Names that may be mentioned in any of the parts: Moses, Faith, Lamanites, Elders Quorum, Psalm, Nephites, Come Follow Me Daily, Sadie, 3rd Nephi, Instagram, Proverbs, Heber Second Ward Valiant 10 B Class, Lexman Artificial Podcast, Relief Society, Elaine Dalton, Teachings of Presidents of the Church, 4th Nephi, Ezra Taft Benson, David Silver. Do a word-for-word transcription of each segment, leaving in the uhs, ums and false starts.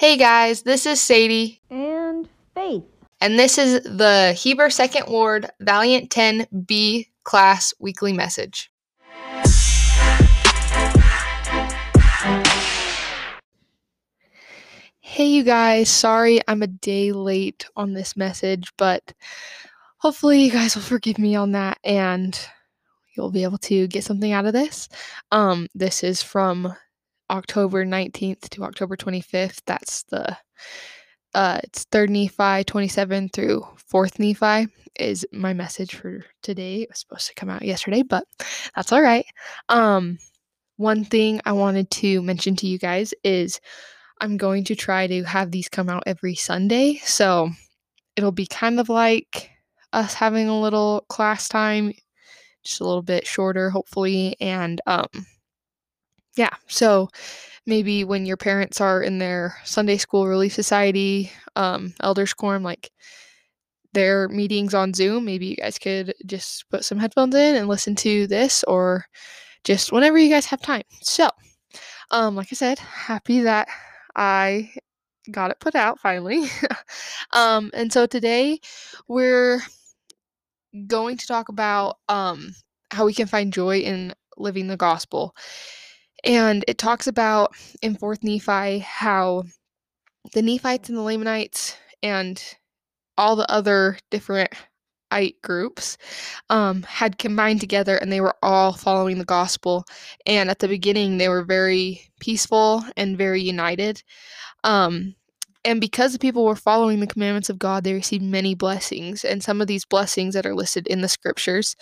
Hey guys, this is Sadie. And Faith. And this is the Heber Second Ward Valiant ten B Class Weekly Message. Hey you guys, sorry I'm a day late on this message, but hopefully you guys will forgive me on that and you'll be able to get something out of this. Um, this is from October nineteenth to October twenty-fifth. That's the uh it's third Nephi twenty-seven through fourth Nephi is my message for today. It was supposed to come out yesterday, but that's all right. Um one thing I wanted to mention to you guys is I'm going to try to have these come out every Sunday. So it'll be kind of like us having a little class time, just a little bit shorter hopefully, and um yeah, so maybe when your parents are in their Sunday school, Relief Society, um, Elders Quorum, like their meetings on Zoom, maybe you guys could just put some headphones in and listen to this, or just whenever you guys have time. So, um, like I said, happy that I got it put out finally. um, and so today we're going to talk about um, how we can find joy in living the gospel. And it talks about in fourth Nephi how the Nephites and the Lamanites and all the other different ite groups um, had combined together, and they were all following the gospel. And at the beginning, they were very peaceful and very united. Um, and because the people were following the commandments of God, they received many blessings. And some of these blessings that are listed in the scriptures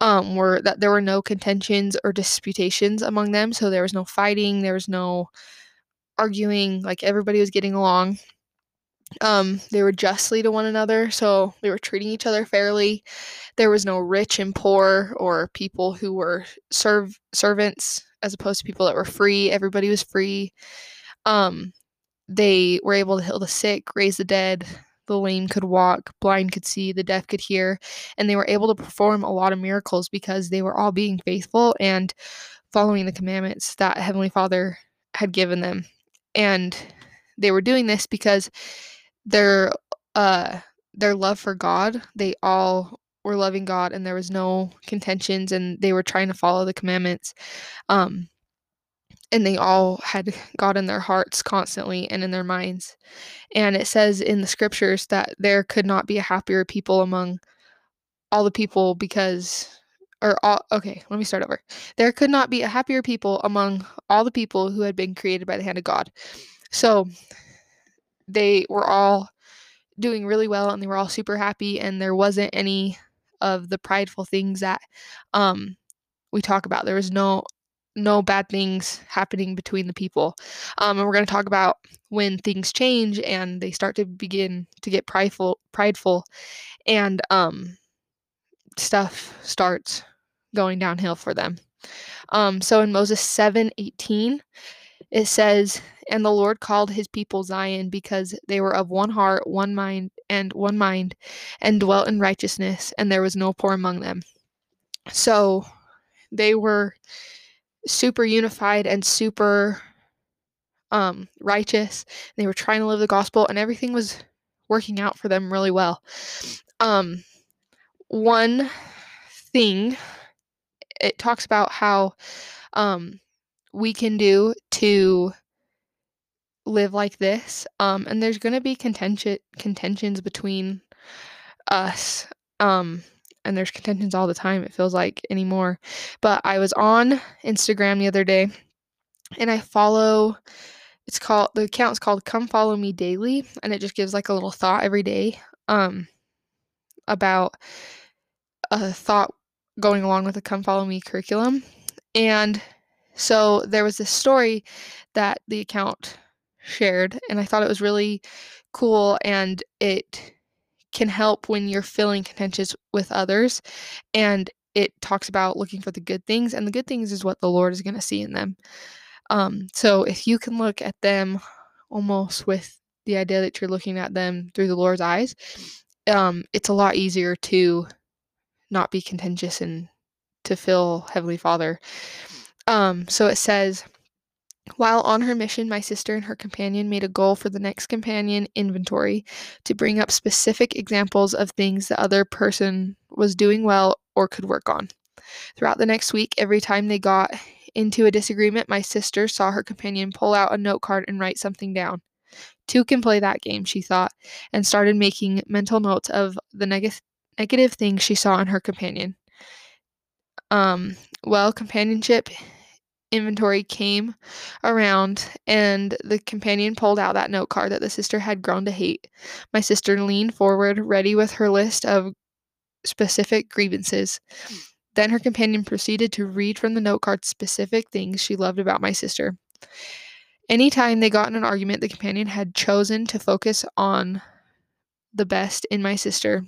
Um, were that there were no contentions or disputations among them. So there was no fighting, there was no arguing, like everybody was getting along. Um, they were justly to one another, so they were treating each other fairly. There was no rich and poor, or people who were serv- servants as opposed to people that were free. Everybody was free. Um, they were able to heal the sick, raise the dead. The lame could walk, blind could see, the deaf could hear, and they were able to perform a lot of miracles because they were all being faithful and following the commandments that Heavenly Father had given them. And they were doing this because their uh, their love for God, they all were loving God, and there was no contentions, and they were trying to follow the commandments. Um, And they all had God in their hearts constantly and in their minds. And it says in the scriptures that there could not be a happier people among all the people because, or all, okay, let me start over. There could not be a happier people among all the people who had been created by the hand of God. So they were all doing really well, and they were all super happy, and there wasn't any of the prideful things that um, we talk about. There was no... no bad things happening between the people. Um, and we're going to talk about when things change and they start to begin to get prideful, prideful and um, stuff starts going downhill for them. Um, so in Moses seven eighteen, it says, "And the Lord called his people Zion because they were of one heart, one mind, and one mind, and dwelt in righteousness, and there was no poor among them." So they were super unified and super um, righteous. They were trying to live the gospel, and everything was working out for them really well. Um, one thing it talks about how um, we can do to live like this, um, and there's going to be contention contentions between us, um, and there's contentions all the time, it feels like, anymore. But I was on Instagram the other day, and I follow, it's called, the account's called Come Follow Me Daily, and it just gives like a little thought every day um, about a thought going along with the Come Follow Me curriculum. And so there was this story that the account shared, and I thought it was really cool, and it can help when you're feeling contentious with others. And it talks about looking for the good things, and the good things is what the Lord is going to see in them. Um, so if you can look at them almost with the idea that you're looking at them through the Lord's eyes, um, it's a lot easier to not be contentious and to feel Heavenly Father. Um, so it says, While on her mission, my sister and her companion made a goal for the next companion inventory to bring up specific examples of things the other person was doing well or could work on. Throughout the next week, every time they got into a disagreement, my sister saw her companion pull out a note card and write something down. Two can play that game, she thought, and started making mental notes of the neg- negative things she saw in her companion. Um, well, companionship inventory came around, and the companion pulled out that note card that the sister had grown to hate. My sister leaned forward, ready with her list of specific grievances. Then her companion proceeded to read from the note card specific things she loved about my sister. Anytime they got in an argument, the companion had chosen to focus on the best in my sister.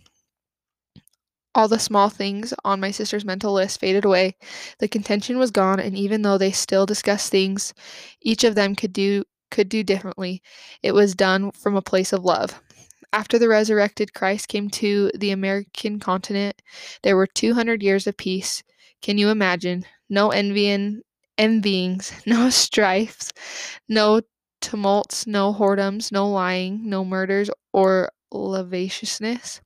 All the small things on my sister's mental list faded away. The contention was gone, and even though they still discussed things each of them could do could do differently, it was done from a place of love. After the resurrected Christ came to the American continent, there were two hundred years of peace. Can you imagine? No envying, envyings, no strifes, no tumults, no whoredoms, no lying, no murders or lasciviousness.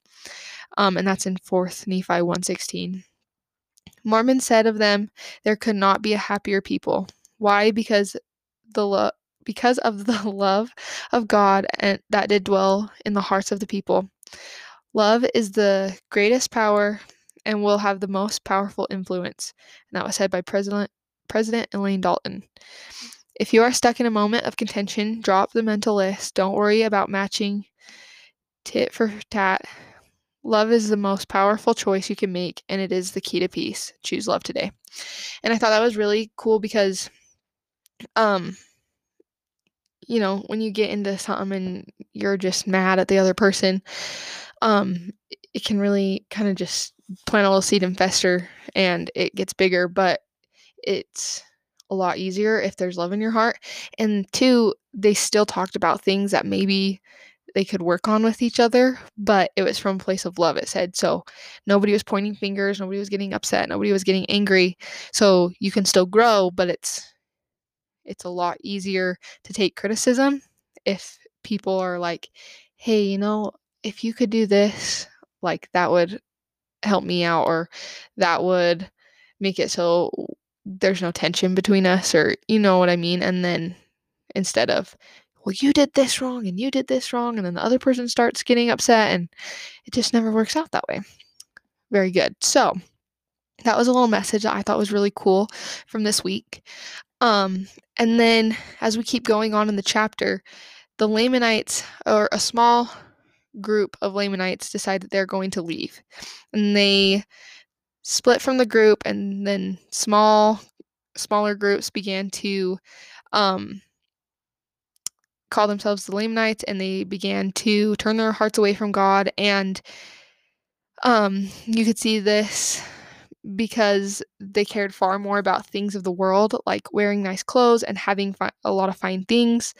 Um, and that's in fourth Nephi one sixteen. Mormon said of them, there could not be a happier people. Why? Because the lo- because of the love of God and that did dwell in the hearts of the people. Love is the greatest power and will have the most powerful influence. And that was said by President President Elaine Dalton. If you are stuck in a moment of contention, drop the mental list. Don't worry about matching tit for tat. Love is the most powerful choice you can make, and it is the key to peace. Choose love today. And I thought that was really cool because, um, you know, when you get into something and you're just mad at the other person, um, it can really kind of just plant a little seed and fester, and it gets bigger, but it's a lot easier if there's love in your heart. And two, they still talked about things that maybe they could work on with each other, but it was from a place of love, it said. So nobody was pointing fingers, nobody was getting upset, nobody was getting angry. So you can still grow, but it's it's a lot easier to take criticism if people are like, hey, you know, if you could do this, like that would help me out, or that would make it so there's no tension between us, or you know what I mean? And then instead of, well, you did this wrong and you did this wrong, and then the other person starts getting upset, and it just never works out that way. Very good. So that was a little message that I thought was really cool from this week. Um, and then as we keep going on in the chapter, the Lamanites, or a small group of Lamanites, decide that they're going to leave, and they split from the group, and then small, smaller groups began to, um, call themselves the Lamanites, and they began to turn their hearts away from God. And um, you could see this because they cared far more about things of the world, like wearing nice clothes and having fi- a lot of fine things.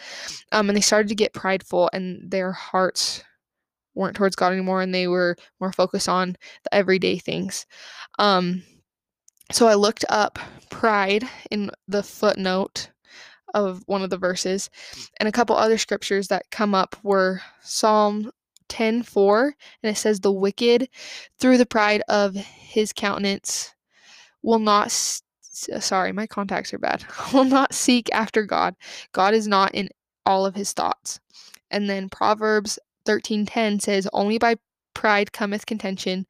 Um, and they started to get prideful, and their hearts weren't towards God anymore, and they were more focused on the everyday things. Um, so I looked up pride in the footnote of one of the verses, and a couple other scriptures that come up were Psalm ten four, and it says, the wicked through the pride of his countenance will not st- sorry my contacts are bad will not seek after God. God is not in all of his thoughts. And then Proverbs thirteen ten says, only by pride cometh contention,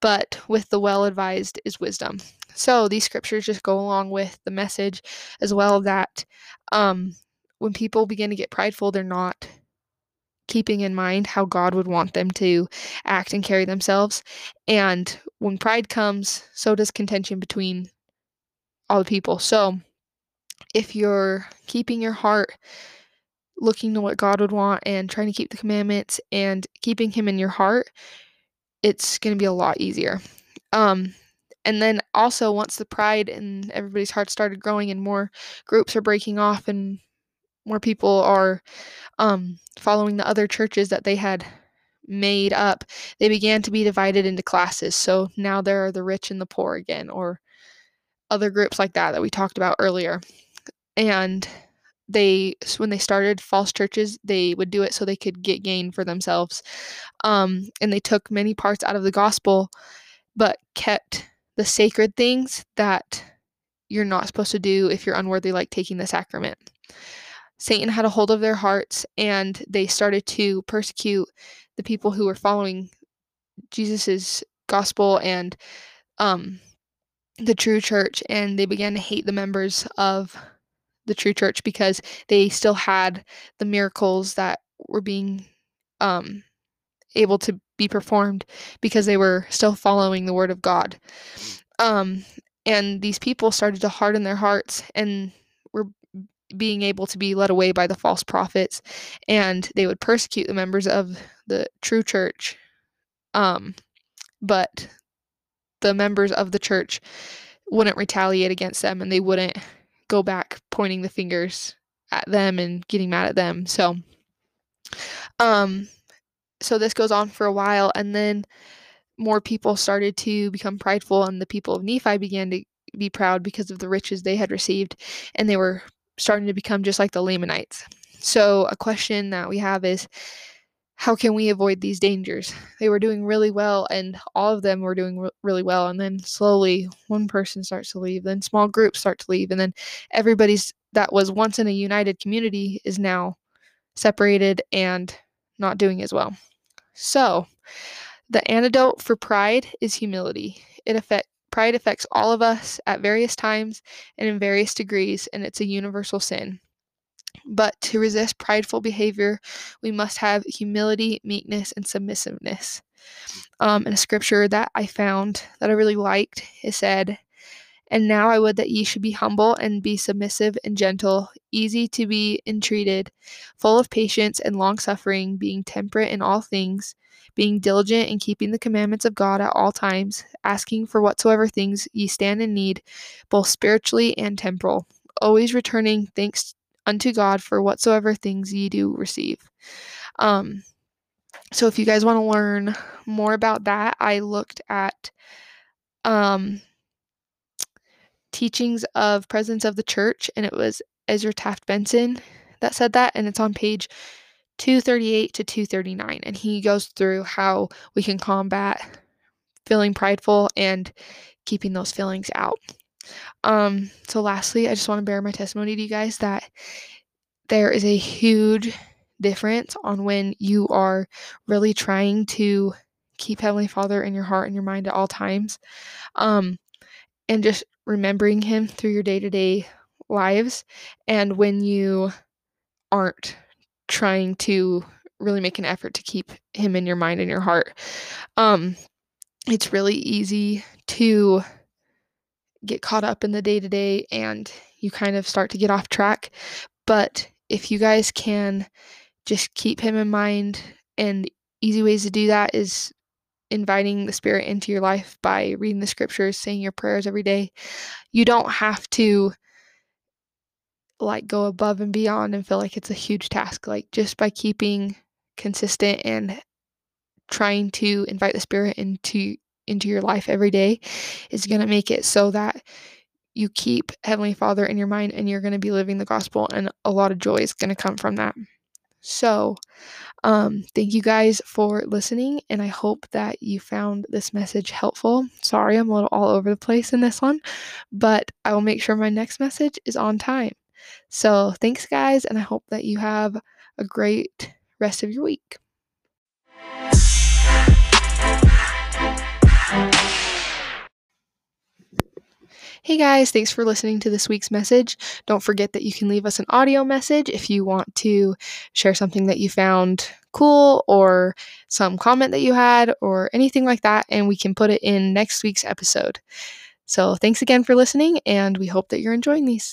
but with the well-advised is wisdom. So these scriptures just go along with the message as well, that um, when people begin to get prideful, they're not keeping in mind how God would want them to act and carry themselves. And when pride comes, so does contention between all the people. So if you're keeping your heart looking to what God would want and trying to keep the commandments and keeping him in your heart, it's going to be a lot easier. Um, and then also, once the pride in everybody's heart started growing and more groups are breaking off and more people are um, following the other churches that they had made up, they began to be divided into classes. So now there are the rich and the poor again, or other groups like that that we talked about earlier. And they, when they started false churches, they would do it so they could get gain for themselves. Um, and they took many parts out of the gospel, but kept the sacred things that you're not supposed to do if you're unworthy, like taking the sacrament. Satan had a hold of their hearts, and they started to persecute the people who were following Jesus's gospel and um, the true church, and they began to hate the members of the true church because they still had the miracles that were being um, able to be performed because they were still following the word of God. Um, and these people started to harden their hearts and were being able to be led away by the false prophets, and they would persecute the members of the true church. Um, but the members of the church wouldn't retaliate against them, and they wouldn't go back pointing the fingers at them and getting mad at them. So, um, so this goes on for a while, and then more people started to become prideful, and the people of Nephi began to be proud because of the riches they had received, and they were starting to become just like the Lamanites. So a question that we have is, how can we avoid these dangers? They were doing really well, and all of them were doing re- really well. And then slowly one person starts to leave, then small groups start to leave. And then everybody's that was once in a united community is now separated and not doing as well. So the antidote for pride is humility. It affects Pride affects all of us at various times and in various degrees, and it's a universal sin. But to resist prideful behavior, we must have humility, meekness, and submissiveness. Um, and a scripture that I found that I really liked, it said, "And now I would that ye should be humble and be submissive and gentle, easy to be entreated, full of patience and long-suffering, being temperate in all things, being diligent in keeping the commandments of God at all times, asking for whatsoever things ye stand in need, both spiritually and temporal, always returning thanks unto God for whatsoever things ye do receive." Um, so if you guys want to learn more about that, I looked at... Um, Teachings of Presidents of the Church, and it was Ezra Taft Benson that said that, and it's on page two thirty-eight to two thirty-nine, and he goes through how we can combat feeling prideful and keeping those feelings out. Um, so lastly, I just want to bear my testimony to you guys that there is a huge difference on when you are really trying to keep Heavenly Father in your heart and your mind at all times, um, and just remembering Him through your day-to-day lives, and when you aren't trying to really make an effort to keep Him in your mind and your heart. Um, it's really easy to get caught up in the day-to-day and you kind of start to get off track. But if you guys can just keep Him in mind, and easy ways to do that is inviting the Spirit into your life by reading the scriptures, saying your prayers every day. You don't have to like go above and beyond and feel like it's a huge task. Like just by keeping consistent and trying to invite the Spirit into into your life every day is going to make it so that you keep Heavenly Father in your mind, and you're going to be living the gospel, and a lot of joy is going to come from that. So, um, thank you guys for listening, and I hope that you found this message helpful. Sorry, I'm a little all over the place in this one, but I will make sure my next message is on time. So, thanks guys, and I hope that you have a great rest of your week. Hey guys, thanks for listening to this week's message. Don't forget that you can leave us an audio message if you want to share something that you found cool or some comment that you had or anything like that, and we can put it in next week's episode. So thanks again for listening, and we hope that you're enjoying these.